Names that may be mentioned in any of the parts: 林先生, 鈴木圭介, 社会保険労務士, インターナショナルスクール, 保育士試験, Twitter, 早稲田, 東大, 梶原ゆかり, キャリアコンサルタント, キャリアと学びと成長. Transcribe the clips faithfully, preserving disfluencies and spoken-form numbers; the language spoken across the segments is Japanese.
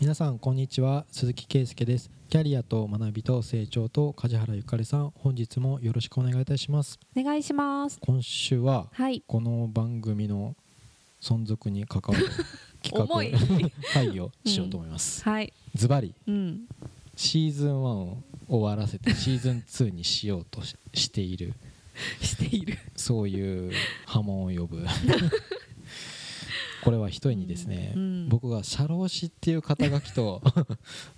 皆さんこんにちは、鈴木圭介です。キャリアと学びと成長と梶原ゆかりさん、本日もよろしくお願いいたします。お願いします。今週は、はい、この番組の存続に関わる企画会議をしようと思います、うん、はい、ズバリ、うん、シーズンワンを終わらせてシーズンツーにしようと し, しているしているそういう波紋を呼ぶこれはひとえにですね、うんうん、僕が社労士っていう肩書きと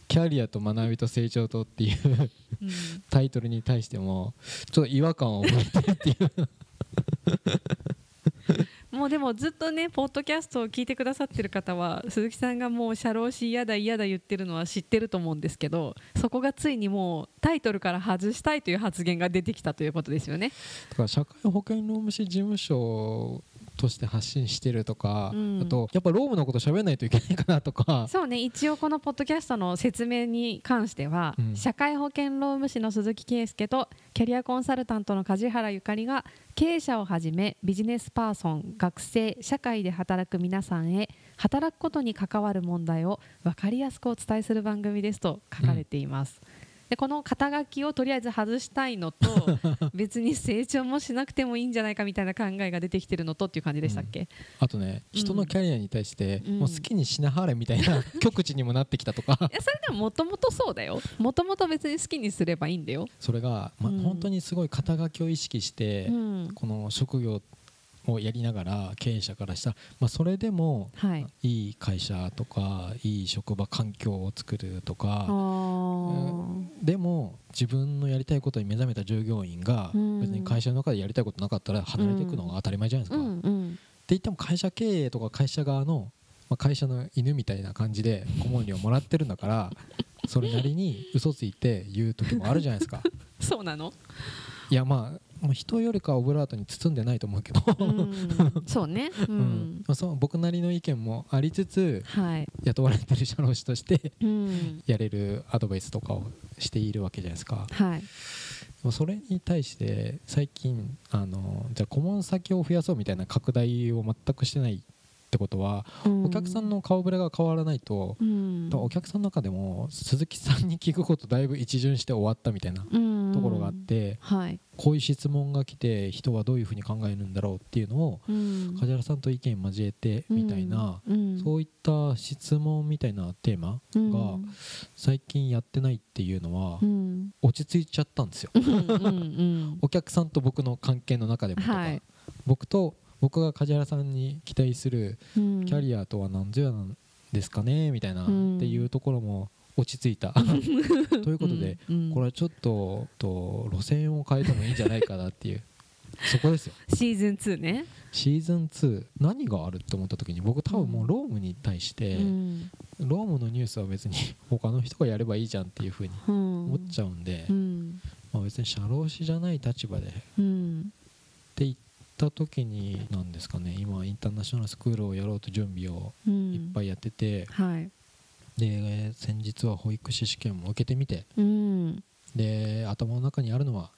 キャリアと学びと成長とっていうタイトルに対してもちょっと違和感を覚えてっていうもうでもずっとねポッドキャストを聞いてくださってる方は鈴木さんがもう社労士嫌だ嫌だ言ってるのは知ってると思うんですけど、そこがついにもうタイトルから外したいという発言が出てきたということですよね。だから社会保険労務士事務所として発信してるとか、うん、あとやっぱ労務のこと喋らないといけないかなとか、そうね、一応このポッドキャストの説明に関しては、うん、社会保険労務士の鈴木圭介とキャリアコンサルタントの梶原ゆかりが経営者をはじめビジネスパーソン、学生、社会で働く皆さんへ働くことに関わる問題を分かりやすくお伝えする番組ですと書かれています、うん、でこの肩書きをとりあえず外したいのと別に成長もしなくてもいいんじゃないかみたいな考えが出てきてるのとっていう感じでしたっけ、うん、あとね、うん、人のキャリアに対してもう好きにしなはれみたいな極致にもなってきたとかいやそれでももともとそうだよ、もともと別に好きにすればいいんだよ。それが、まあうん、本当にすごい肩書きを意識して、うん、この職業をやりながら経営者からしたら、まあ、それでもいい会社とかいい職場環境を作るとか、はい、でも自分のやりたいことに目覚めた従業員が別に会社の中でやりたいことなかったら離れていくのが当たり前じゃないですか、うんうんうん、って言っても会社経営とか会社側の、まあ、会社の犬みたいな感じで顧問料もらってるんだからそれなりに嘘ついて言う時もあるじゃないですかそうなの？いやまあもう人よりかはオブラートに包んでないと思うけどうんそうね、うんうん、そう僕なりの意見もありつつ、はい、雇われてる社労士として、うん、やれるアドバイスとかをしているわけじゃないですか、はい、それに対して最近あのじゃあ顧問先を増やそうみたいな拡大を全くしてないってことは、うん、お客さんの顔ぶれが変わらないと、うん、お客さんの中でも鈴木さんに聞くことだいぶ一巡して終わったみたいなところがあって、うんはい、こういう質問が来て人はどういうふうに考えるんだろうっていうのを、うん、梶原さんと意見交えてみたいな、うんうん、そういった質問みたいなテーマが最近やってないっていうのは、うん、落ち着いちゃったんですよ、うんうんうん、お客さんと僕の関係の中でもとか、はい、僕と僕が梶原さんに期待するキャリアとは何ぞやなんですかねみたいなっていうところも落ち着いたということでこれはちょっと路線を変えてもいいんじゃないかなっていうそこですよ。シーズンツーね、シーズンツー何があるって思った時に僕多分もう労務に対して労務のニュースは別に他の人がやればいいじゃんっていう風に思っちゃうんで、まあ別に社労士じゃない立場でって言ってた時になんですかね、今インターナショナルスクールをやろうと準備をいっぱいやってて、うんはい、で先日は保育士試験も受けてみて、うん、で頭の中にあるのは、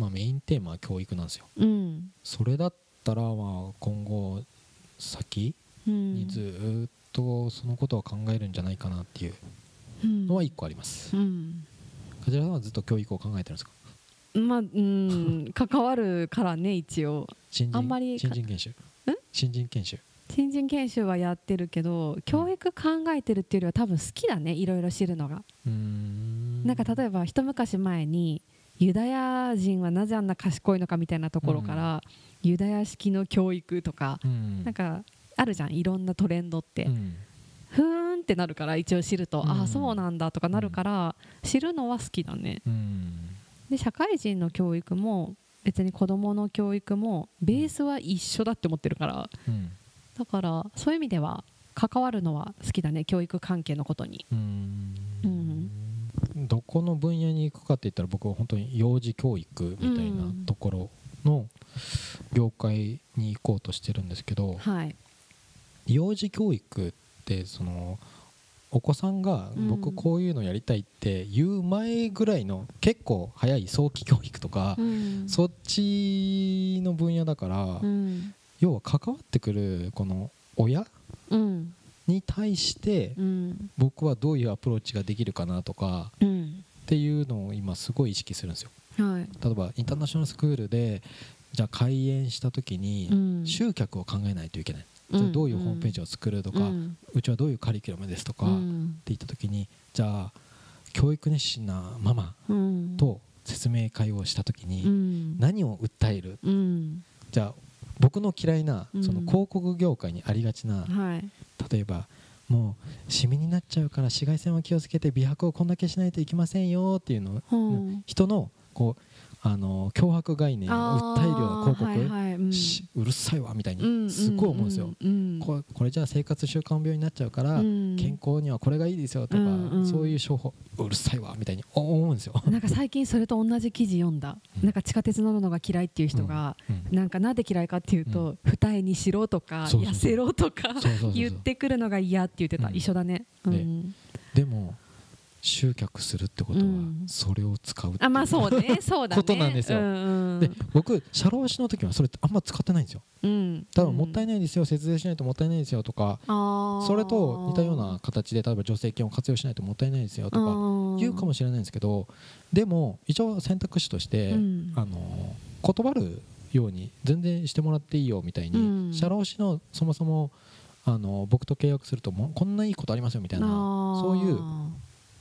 まあ、メインテーマは教育なんですよ、うん、それだったらまあ今後先にずっとそのことを考えるんじゃないかなっていうのはいっこあります、うんうん、梶原さんはずっと教育を考えてるんですか？まあ、うん関わるからね一応新人、あんまり新人研修新人研修新人研修はやってるけど教育考えてるっていうよりは多分好きだね、いろいろ知るのが。うーんなんか例えば一昔前にユダヤ人はなぜあんな賢いのかみたいなところから、うん、ユダヤ式の教育とか、うん、なんかあるじゃんいろんなトレンドって、うん、ふーんってなるから一応知ると、うん、ああそうなんだとかなるから、うん、知るのは好きだね、うんで社会人の教育も別に子どもの教育もベースは一緒だって思ってるから、うん、だからそういう意味では関わるのは好きだね、教育関係のことに。うーん、うん、どこの分野に行くかって言ったら僕は本当に幼児教育みたいなところの業界に行こうとしてるんですけど、うんはい、幼児教育ってそのお子さんが僕こういうのやりたいって言う前ぐらいの結構早い早期教育とか、うん、そっちの分野だから、うん、要は関わってくるこの親、うん、に対して僕はどういうアプローチができるかなとかっていうのを今すごい意識するんですよ、はい、例えばインターナショナルスクールでじゃあ開園した時に集客を考えないといけない、うん、どういうホームページを作るとか、うん、うちはどういうカリキュラムですとか、うん、っていった時にじゃあ教育熱心なママと説明会をした時に何を訴える、うん、じゃあ僕の嫌いなその広告業界にありがちな、うんはい、例えばもうシミになっちゃうから紫外線は気をつけて美白をこんだけしないといけませんよっていうの、うん、人のこうあの脅迫概念を訴えるような広告、はいはいうん、うるさいわみたいにすごい思うんですよ、うんうんうん、こ, これじゃあ生活習慣病になっちゃうから、うん、健康にはこれがいいですよとか、うんうん、そういう処方うるさいわみたいに思うんですよ。なんか最近それと同じ記事読んだなんか地下鉄乗るのが嫌いっていう人が、うんうん、なんかなんで嫌いかっていうと、うん、二重にしろとかそうそうそう痩せろとかそうそうそうそう言ってくるのが嫌って言ってた、うん、一緒だね、うん、で, でも集客するってことはそれを使うっていう、うん、あまあそうねそうだねことなんですよ、うんうん、で僕社労士の時はそれってあんま使ってないんですよ、うん、多分もったいないですよ節税しないともったいないですよとか、うん、それと似たような形で例えば助成金を活用しないともったいないですよとか言うかもしれないんですけどでも一応選択肢として、うん、あの断るように全然してもらっていいよみたいに、うん、社労士のそもそもあの僕と契約するともこんないいことありますよみたいなそういう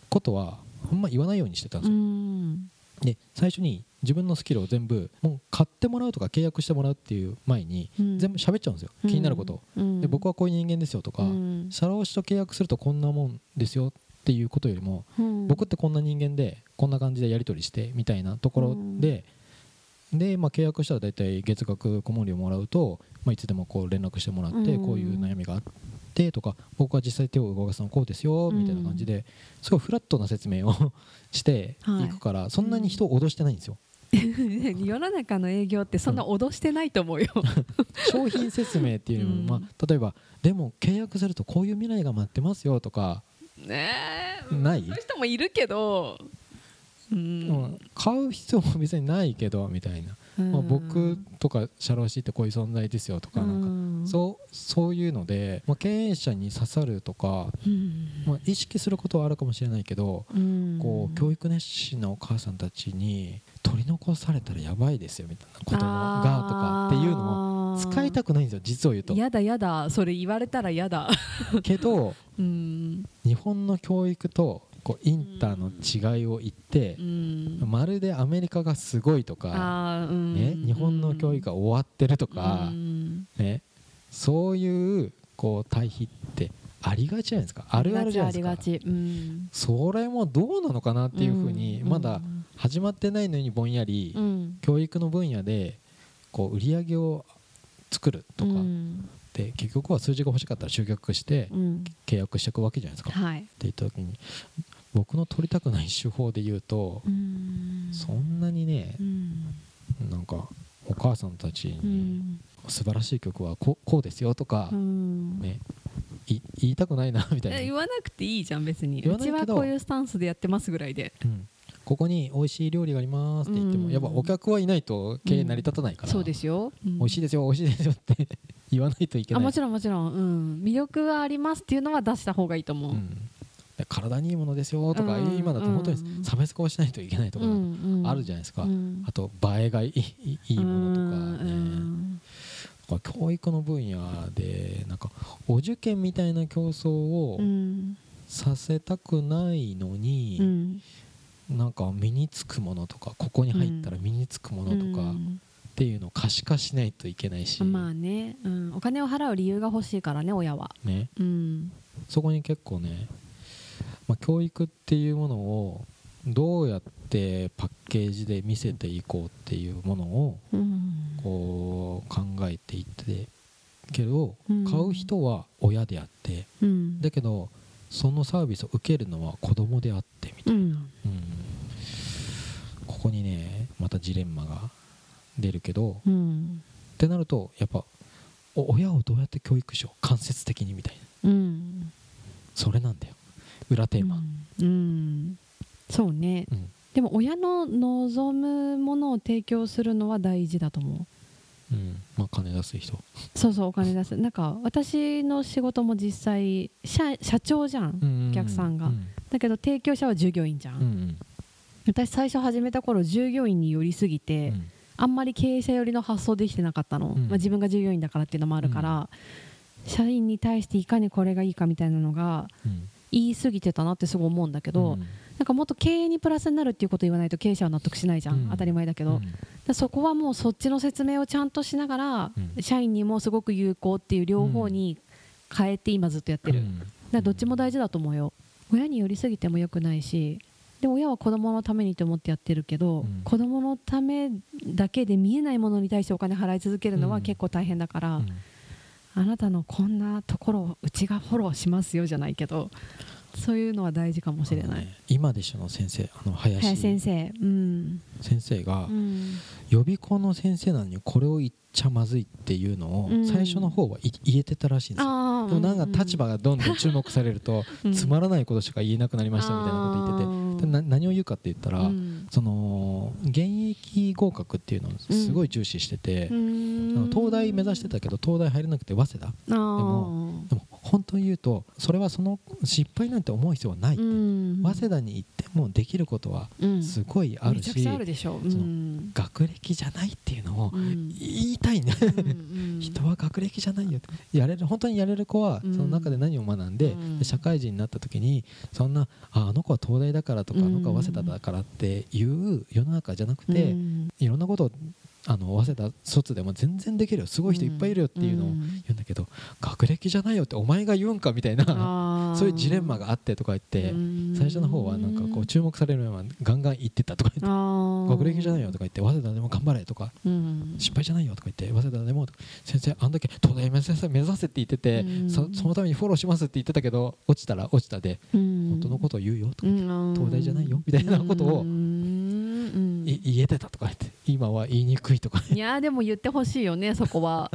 ことはあんま言わないようにしてたんですよ。うんで最初に自分のスキルを全部もう買ってもらうとか契約してもらうっていう前に全部喋っちゃうんですよ、うん、気になること、うん、で僕はこういう人間ですよとか、うん、社労士と契約するとこんなもんですよっていうことよりも、うん、僕ってこんな人間でこんな感じでやり取りしてみたいなところで、うん、で、まあ、契約したらだいたい月額顧問料もらうと、まあ、いつでもこう連絡してもらってこういう悩みがあってでとか僕は実際手を動かすのこうですよみたいな感じですごいフラットな説明をしていくからそんなに人を脅してないんですよ、はい、世の中の営業ってそんな脅してないと思うよ商品説明っていうのも、まあ、例えばでも契約するとこういう未来が待ってますよとかねえないそういう人もいるけど、うん、買う必要も別にないけどみたいな、まあ、僕とか社労士ってこういう存在ですよとかなんかそう、そういうので、まあ、経営者に刺さるとか、まあ、意識することはあるかもしれないけどこう教育熱心なお母さんたちに取り残されたらやばいですよみたいな子供がとかっていうのを使いたくないんですよ実を言うとやだやだそれ言われたらやだけどうん日本の教育とこうインターの違いを言って、うん、まるでアメリカがすごいとか、うんね、日本の教育が終わってるとか、うんね、そうい う, こう対比ってありがちじゃないですかあるあるじゃないですかありがちありがち、うん、それもどうなのかなっていうふうに、ん、まだ始まってないのにぼんやり、うん、教育の分野でこう売り上げを作るとか、うんで結局は数字が欲しかったら集客して契約していくわけじゃないですか、うんはい、って言った時に僕の取りたくない手法で言うとうんそんなにねうんなんかお母さんたちに素晴らしい曲はこ う, こうですよとか、ね、い言いたくないなみたいな言わなくていいじゃん別にうちはこういうスタンスでやってますぐらいで、うん、ここに美味しい料理がありますって言ってもやっぱお客はいないと経営成り立たないからそうですよ、うん、美味しいですよ美味しいですよって言わないといけないあもちろんもちろん、うん、魅力がありますっていうのは出した方がいいと思う、うん、体にいいものですよとか、うん、今だと本当に差別化をしないといけないところがあるじゃないですか、うんうん、あと映えがい い, いいものとかね、うんうん、教育の分野でなんかお受験みたいな競争をさせたくないのに、うん、なんか身につくものとかここに入ったら身につくものとか、うんうんっていうのを可視化しないといけないしまあね、うん、お金を払う理由が欲しいからね親はね、うん、そこに結構ね、まあ、教育っていうものをどうやってパッケージで見せていこうっていうものをこう考えていってけど、うん、買う人は親であって、うん、だけどそのサービスを受けるのは子供であってみたいな、うんうん、ここにねまたジレンマが出るけど、うん、ってなるとやっぱ親をどうやって教育しよう間接的にみたいな、うん、それなんだよ裏テーマ、うんうん、そうね、うん、でも親の望むものを提供するのは大事だと思う、うんまあ、金出す人。そうそう、お金出す。なんか私の仕事も実際 社, 社長じゃん、うんうんうん、お客さんが、うん、だけど提供者は従業員じゃん、うんうん、私最初始めた頃従業員に寄りすぎて、うん、あんまり経営者寄りの発想できてなかったの、うんまあ、自分が従業員だからっていうのもあるから、うん、社員に対していかにこれがいいかみたいなのが、うん、言い過ぎてたなってすごい思うんだけど、うんなんかもっと経営にプラスになるっていうことを言わないと経営者は納得しないじゃん、うん、当たり前だけど、うん、だそこはもうそっちの説明をちゃんとしながら、うん、社員にもすごく有効っていう両方に変えて今ずっとやってる、うん、だからどっちも大事だと思うよ。親に寄りすぎても良くないし、で親は子供のためにと思ってやってるけど、うん、子供のためだけで見えないものに対してお金払い続けるのは結構大変だから、うん、あなたのこんなところをうちがフォローしますよじゃないけど、そういうのは大事かもしれない、ね、今でしょの先生、あの 林, 林先生、うん、先生が、うん、予備校の先生なのにこれを言っちゃまずいっていうのを最初の方は言えてたらしいんですよ、うん、でもなんか立場がどんどん注目されると、うん、つまらないことしか言えなくなりましたみたいなこと言ってて、な何を言うかって言ったら、うん、その現役合格っていうのをすごい重視してて、うん、東大目指してたけど東大入れなくて早稲田、でもでも本当に言うとそれはその失敗なんて思う必要はないって、うん、早稲田に行ってもできることはすごいあるし、うん、めちゃくちゃあるでしょ、うん、その学歴じゃないっていうのを言いたいね、うん、人は学歴じゃないよって、やれる本当にやれる子はその中で何を学んで、うん、で社会人になった時にそんな あ, あの子は東大だからとか、うん、あの子は早稲田だからっていう世の中じゃなくて、うん、いろんなことをあの早稲田卒でも全然できるよ、すごい人いっぱいいるよっていうのを言うんだけど、うん、学歴じゃないよってお前が言うんかみたいなそういうジレンマがあってとか言って、最初の方はなんかこう注目されるようなガンガン言ってたとか言って、学歴じゃないよとか言って早稲田でも頑張れとか、うん、失敗じゃないよとか言って早稲田でも先生あんだけ東大目指せ目指せって言ってて、うん、そ, そのためにフォローしますって言ってたけど落ちたら落ちたで、うん、本当のことを言うよとか言って、うん、東大じゃないよみたいなことを、うん、言えてたとか言って今は言いにくいとかね、いやでも言ってほしいよねそこは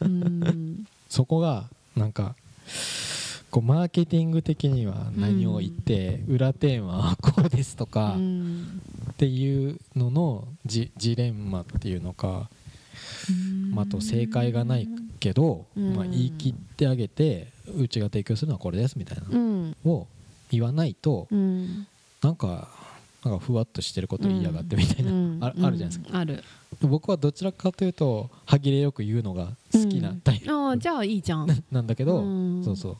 うん、そこがなんかこうマーケティング的には何を言って、うん、裏テーマはこうですとか、うん、っていうののジレンマっていうのか、うん、まあ、あと正解がないけど、うんまあ、言い切ってあげてうちが提供するのはこれですみたいな、うん、を言わないと、うん、なんかなんかふわっとしてること言いやがってみたいな、うん、あ, あるじゃないですか、うん、ある。僕はどちらかというと歯切れよく言うのが好きなタイプ、うん、ああじゃあいいじゃんなんだけど、うん、そうそう、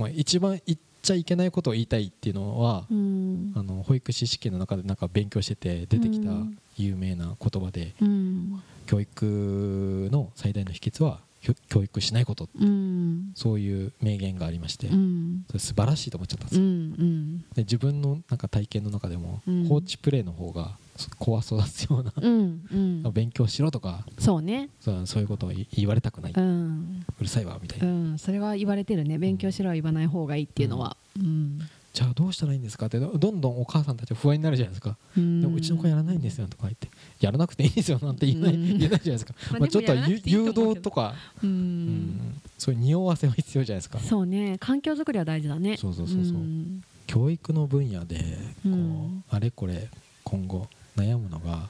まあ、一番言っちゃいけないことを言いたいっていうのは、うん、あの保育士試験の中でなんか勉強してて出てきた有名な言葉で、うん、教育の最大の秘訣は教育しないことって、うん、そういう名言がありまして、うん、それ素晴らしいと思っちゃったんですよ、うんうん、で自分のなんか体験の中でも、うん、放置プレイの方が怖そうだすような、うんうん、勉強しろとかそうね、そう、そういうことを言われたくない、うん、うるさいわみたいな、うん、それは言われてるね、勉強しろは言わない方がいいっていうのは、うんうん、じゃあどうしたらいいんですかってどんどんお母さんたちは不安になるじゃないですか、うん、でもうちの子やらないんですよとか言ってやらなくていいんですよなんて言えない、うん、言えないじゃないですかまあちょっと誘導とか、うんうん、そういう匂わせは必要じゃないですか。そうね、環境作りは大事だね。そうそうそうそう、うん、教育の分野でこう、うん、あれこれ今後悩むのが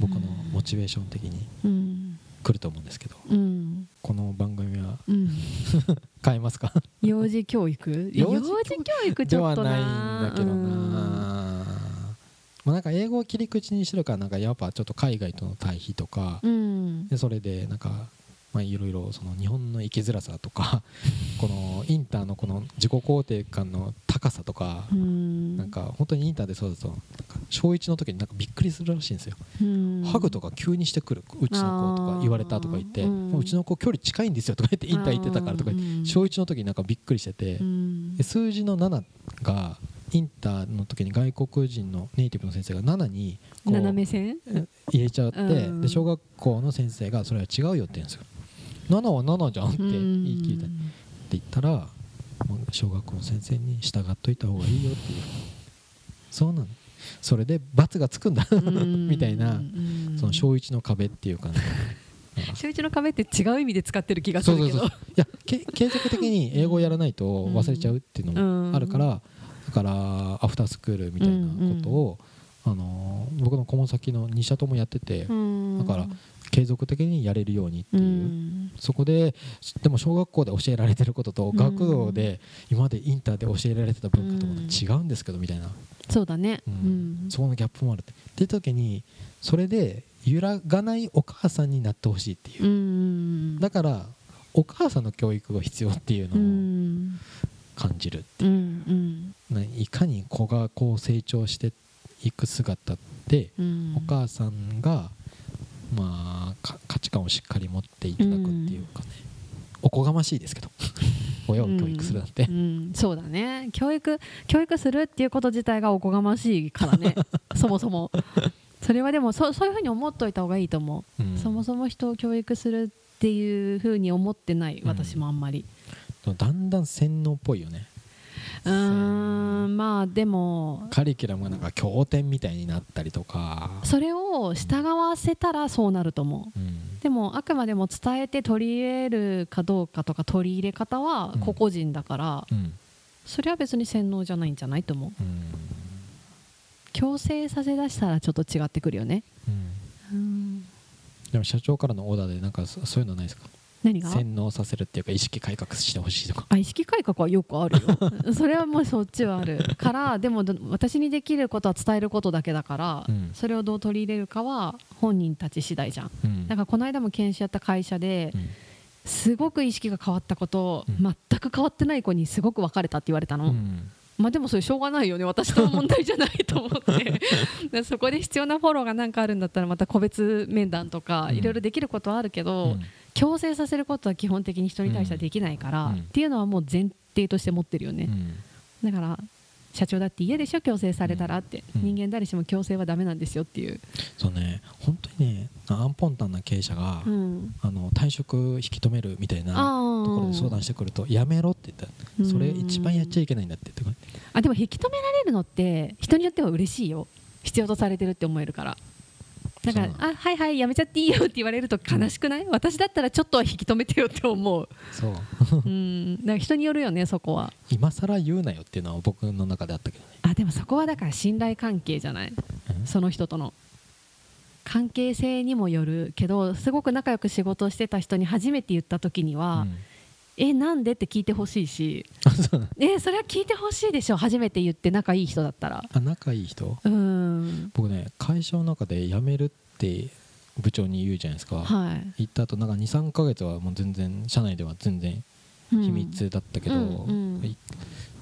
僕のモチベーション的に来ると思うんですけど、うん、この番組は、うん、変えますか幼児教育幼児教育ちょっとなではないんだけどな、まあ、なんか英語を切り口にしてるからなんかやっぱちょっと海外との対比とか、うん、でそれでなんかいろいろ日本の生きづらさとかこのインターのこの自己肯定感の高さとか、なんか本当にインターでそうだと小いちの時になんかびっくりするらしいんですよ。ハグとか急にしてくるうちの子とか言われたとか言って、もううちの子距離近いんですよとか言ってインター行ってたからとか小いちの時になんかびっくりしてて、数字のなながインターの時に外国人のネイティブの先生がななにこう斜め線入れちゃって、で小学校の先生がそれは違うよって言うんですよ。ななはななじゃんって言い切りたいって言ったら小学校の先生に従っといた方がいいよっていう、そうなの、それで罰がつくんだみたいな、その小いちの壁っていうか、ね、小いちの壁って違う意味で使ってる気がするけど、そうそうそう、いやけ継続的に英語をやらないと忘れちゃうっていうのもあるから、だからアフタースクールみたいなことをあの僕の顧問先のに社ともやってて、だから継続的にやれるようにっていう、うん、そこででも小学校で教えられてることと学童で今までインターで教えられてた文化と違うんですけどみたいな、うん、そうだね、うん、そこのギャップもあるって言った時に、それで揺らがないお母さんになってほしいっていう、うん、だからお母さんの教育が必要っていうのを感じるっていう、うんうん、いかに子がこう成長していく姿って、うん、お母さんがまあ、価値観をしっかり持っていただくっていうかね、うん、おこがましいですけど親を教育するなんて、うんうん、そうだね、教育教育するっていうこと自体がおこがましいからねそもそもそれはでも そ, そういうふうに思っといた方がいいと思う、うん、そもそも人を教育するっていうふうに思ってない、私もあんまり、うん、だんだん洗脳っぽいよね。うーん、まあでもカリキュラムがなんか経典みたいになったりとか、それを従わせたらそうなると思う、うん、でもあくまでも伝えて取り入れるかどうかとか取り入れ方は個々人だから、うんうん、それは別に洗脳じゃないんじゃないと思う、うん、強制させだしたらちょっと違ってくるよね、うんうん、でも社長からのオーダーでなんかそういうのないですか？何が洗脳させるっていうか意識改革してほしいとか。あ、意識改革はよくあるよそれはもうそっちはあるからでも私にできることは伝えることだけだから、うん、それをどう取り入れるかは本人たち次第じゃん、うん、だからこの間も研修やった会社で、うん、すごく意識が変わったこと、うん、全く変わってない子にすごく分かれたって言われたの、うん、まあでもそれしょうがないよね、私の問題じゃないと思ってでそこで必要なフォローが何かあるんだったらまた個別面談とかいろいろできることはあるけど、うんうん、強制させることは基本的に人に対してはできないから、うん、っていうのはもう前提として持ってるよね、うん、だから社長だって嫌でしょ強制されたらって、うん、人間誰しも強制はダメなんですよっていう。そうね、本当にね、アンポンタンな経営者が、うん、あの退職引き止めるみたいなところで相談してくるとやめろって言ったら、それ一番やっちゃいけないんだって、うん、あでも引き止められるのって人によっては嬉しいよ、必要とされてるって思えるから、だからあはいはいやめちゃっていいよって言われると悲しくない？私だったらちょっとは引き止めてよって思う。そううん。だから人によるよね、そこは。今更言うなよっていうのは僕の中であったけどね。あでもそこはだから信頼関係じゃない？その人との関係性にもよるけど、すごく仲良く仕事をしてた人に初めて言った時には、うん、えなんでって聞いてほしいしえそれは聞いてほしいでしょ、初めて言って仲いい人だったら。あ仲いい人、うん、僕ね会社の中で辞めるって部長に言うじゃないですか、はい、言った後なんか に,さん ヶ月はもう全然社内では全然秘密だったけど、うんうんうん、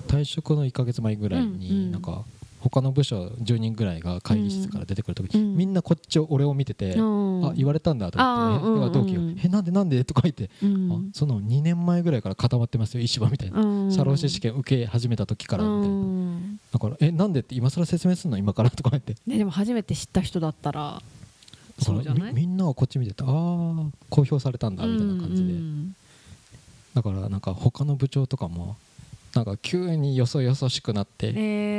退職のいっかげつまえぐらいになんか、うんうん、他の部署じゅうにんぐらいが会議室から出てくるとき、うん、みんなこっちを俺を見てて、うん、あ言われたんだと思って、ね、だから同期が、うん、えなんでなんでとか言って、うん、あそのにねんまえぐらいから固まってますよ石破みたいな、うん、社労士試験受け始めたときからみたいな、うん、だからえなんでって今更説明するの今からとか言って、ね、でも初めて知った人だったらそうじゃない？ み, みんなはこっち見ててああ公表されたんだみたいな感じで、うん、だからなんか他の部長とかもなんか急によそよそしくなって、え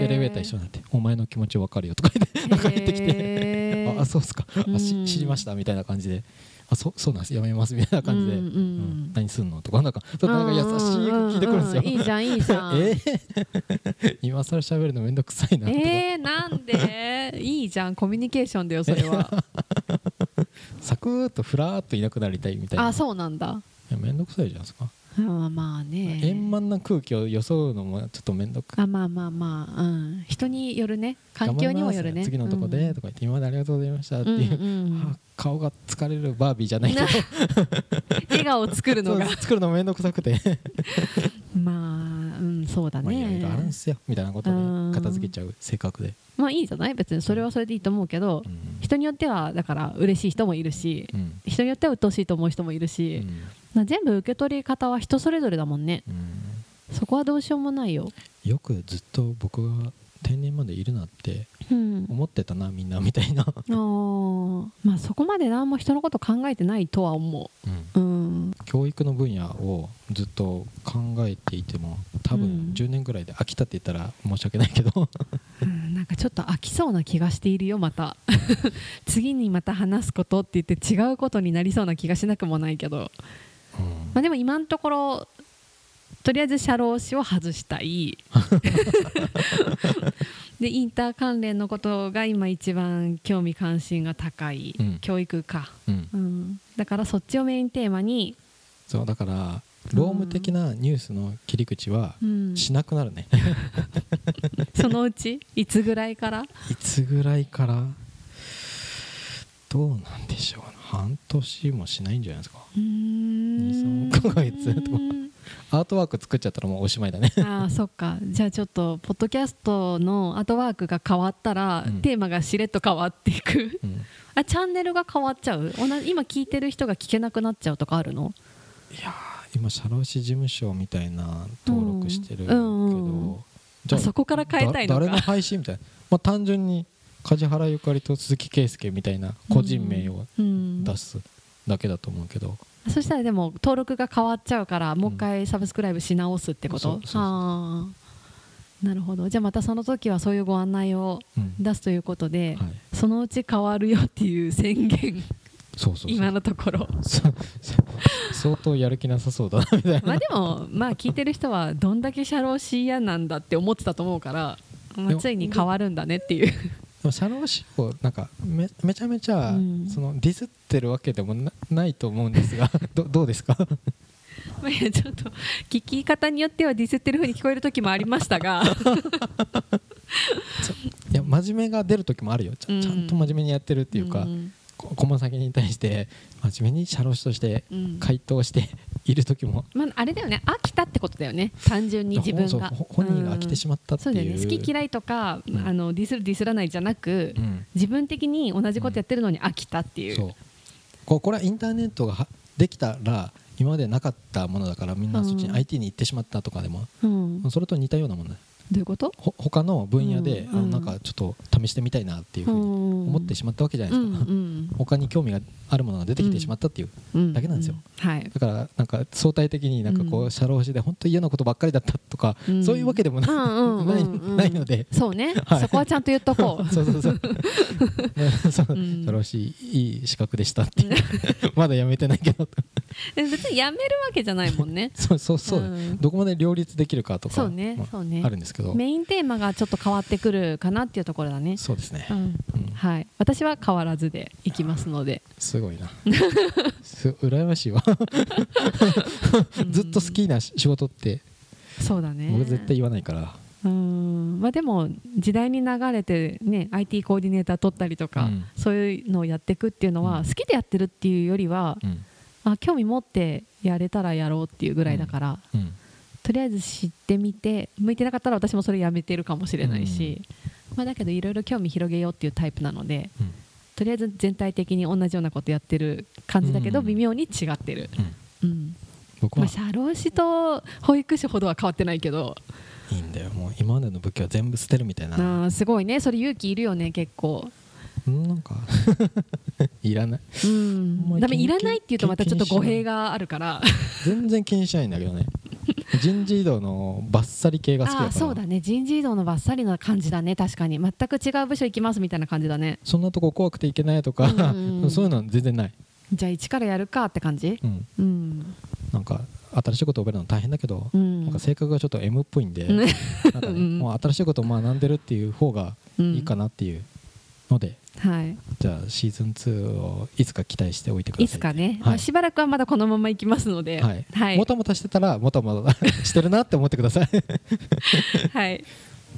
ー、エレベーター一緒になってお前の気持ち分かるよとか言って、えー、なんか言ってきて、えー、あそうっすか、うん、あし知りましたみたいな感じで、あ そ, そうなんですやめますみたいな感じで、うんうんうん、何すんのとかなんか優しく聞いてくるんですよ、うんうんうん、いいじゃんいいじゃん、えー、今更喋るのめんどくさいなとか、えー、なんでいいじゃんコミュニケーションだよそれはサクッとフラーっといなくなりたいみたいな。あそうなんだ、いやめんどくさいじゃないですか。あまあね、円満な空気を装うのもちょっと面倒く、あまあまあまあ、うん、人によるね、環境にもよるね。次のとこでとか言って、うん、今までありがとうございましたっていう、うんうん、あ顔が疲れるバービーじゃないけど笑顔を作るのが作るの面倒くさくてまあ、うん、そうだね、まあ、いろいろあるんすよみたいなことで片付けちゃう性格で、まあいいじゃない別にそれはそれでいいと思うけど、うん、人によってはだから嬉しい人もいるし、うん、人によっては鬱陶しいと思う人もいるし、うん、全部受け取り方は人それぞれだもんね、うん、そこはどうしようもないよ。よくずっと僕が定年までいるなって思ってたな、うん、みんなみたいなまあそこまで何も人のこと考えてないとは思う、うんうん、教育の分野をずっと考えていても多分じゅうねんぐらいで飽きたって言ったら申し訳ないけど、うん、なんかちょっと飽きそうな気がしているよまた次にまた話すことって言って違うことになりそうな気がしなくもないけど、うんまあ、でも今のところとりあえず社労士を外したいでインター関連のことが今一番興味関心が高い、うん、教育か、うんうん、だからそっちをメインテーマにそうだから労務的なニュースの切り口はしなくなるね、うん、そのうちいつぐらいからいつぐらいからどうなんでしょう、半年もしないんじゃないですか、うーん にさんかげつとかアートワーク作っちゃったらもうおしまいだねああそっか、じゃあちょっとポッドキャストのアートワークが変わったら、うん、テーマがしれっと変わっていく、うん、あチャンネルが変わっちゃう、今聞いてる人が聞けなくなっちゃうとかあるの？いや今社労士事務所みたいな登録してるけど、うんうんうん、じゃあそこから変えたいのか誰の配信みたいな、まあ、単純に梶原ゆかりと鈴木圭介みたいな個人名を出すだけだと思うけど、うんうん、そしたらでも登録が変わっちゃうからもう一回サブスクライブし直すってこと、うん、そうそうそうあなるほど、じゃあまたその時はそういうご案内を出すということで、うんはい、そのうち変わるよっていう宣言そうそうそう今のところ相当やる気なさそうだなみたいなまあでもまあ聞いてる人はどんだけ社労士嫌なんだって思ってたと思うから、まあ、ついに変わるんだねっていう。でも社労士をなんか め, めちゃめちゃそのディスってるわけでも な, ないと思うんですが ど, どうですかまあいやちょっと聞き方によってはディスってる風に聞こえる時もありましたがいや真面目が出る時もあるよ、ち ゃ,、うん、ちゃんと真面目にやってるっていうか、うん顧問先に対して真面目に社労士として回答している時も、うんまあ、あれだよね飽きたってことだよね、単純に自分が本人が飽きてしまったっていう、うんそうだよね、好き嫌いとか、うん、あのディスるディスらないじゃなく、うん、自分的に同じことやってるのに飽きたってい う,、うん、そう こ, これはインターネットができたら今までなかったものだからみんなそっちに アイティー に行ってしまったとかでも、うん、それと似たようなものだよ。どういうこと？ほ他の分野で、うん、あのなんかちょっと試してみたいなっていうふうに思ってしまったわけじゃないですか、うんうん、他に興味があるものが出てきてしまったっていうだけなんですよ、うんうんうんはい、だからなんか相対的になんかこう社労士で本当に嫌なことばっかりだったとか、うん、そういうわけでも な,、うんうんうんうん、ないのでそうね、はい、そこはちゃんと言っとこうそうそうそうそう社労士いい資格でしたってまだ辞めてないけど別に辞めるわけじゃないもんねそうそうそう、うん、どこまで両立できるかとかそうね、そうね、まあ、あるんですけどメインテーマがちょっと変わってくるかなっていうところだね。そうですね、うんうんはい、私は変わらずでいきますので。すごいな羨ましいわずっと好きな仕事ってそうだね僕絶対言わないからうん、まあ、でも時代に流れて、ね、アイティー コーディネーター取ったりとか、うん、そういうのをやっていくっていうのは、うん、好きでやってるっていうよりは、うん、あ興味持ってやれたらやろうっていうぐらいだから、うんうんとりあえず知ってみて向いてなかったら私もそれやめてるかもしれないし、うんまあ、だけどいろいろ興味広げようっていうタイプなので、うん、とりあえず全体的に同じようなことやってる感じだけど微妙に違ってる、うんうん僕はまあ、社労士と保育士ほどは変わってないけどいいんだよもう今までの武器は全部捨てるみたいなあすごいねそれ勇気いるよね結構なんかいらない、うん、だめいらないっていうとまたちょっと語弊があるから全然気にしないんだけどね人事異動のバッサリ系が好きだからあそうだね人事異動のバッサリな感じだね確かに全く違う部署行きますみたいな感じだねそんなとこ怖くて行けないとか、うんうん、そういうのは全然ないじゃあ一からやるかって感じ、うんうん、なんか新しいことを覚えるの大変だけど、うん、なんか性格がちょっと M っぽいんで、うんなんかね、もう新しいことを学んでるっていう方がいいかなっていうので、うんはい、じゃあシーズンツーをいつか期待しておいてくださいいつかね、はい、しばらくはまだこのままいきますので、はいはい、もたもたしてたらもたもたしてるなって思ってください、はい、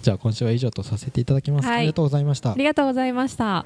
じゃあ今週は以上とさせていただきます、はい、ありがとうございましたありがとうございました。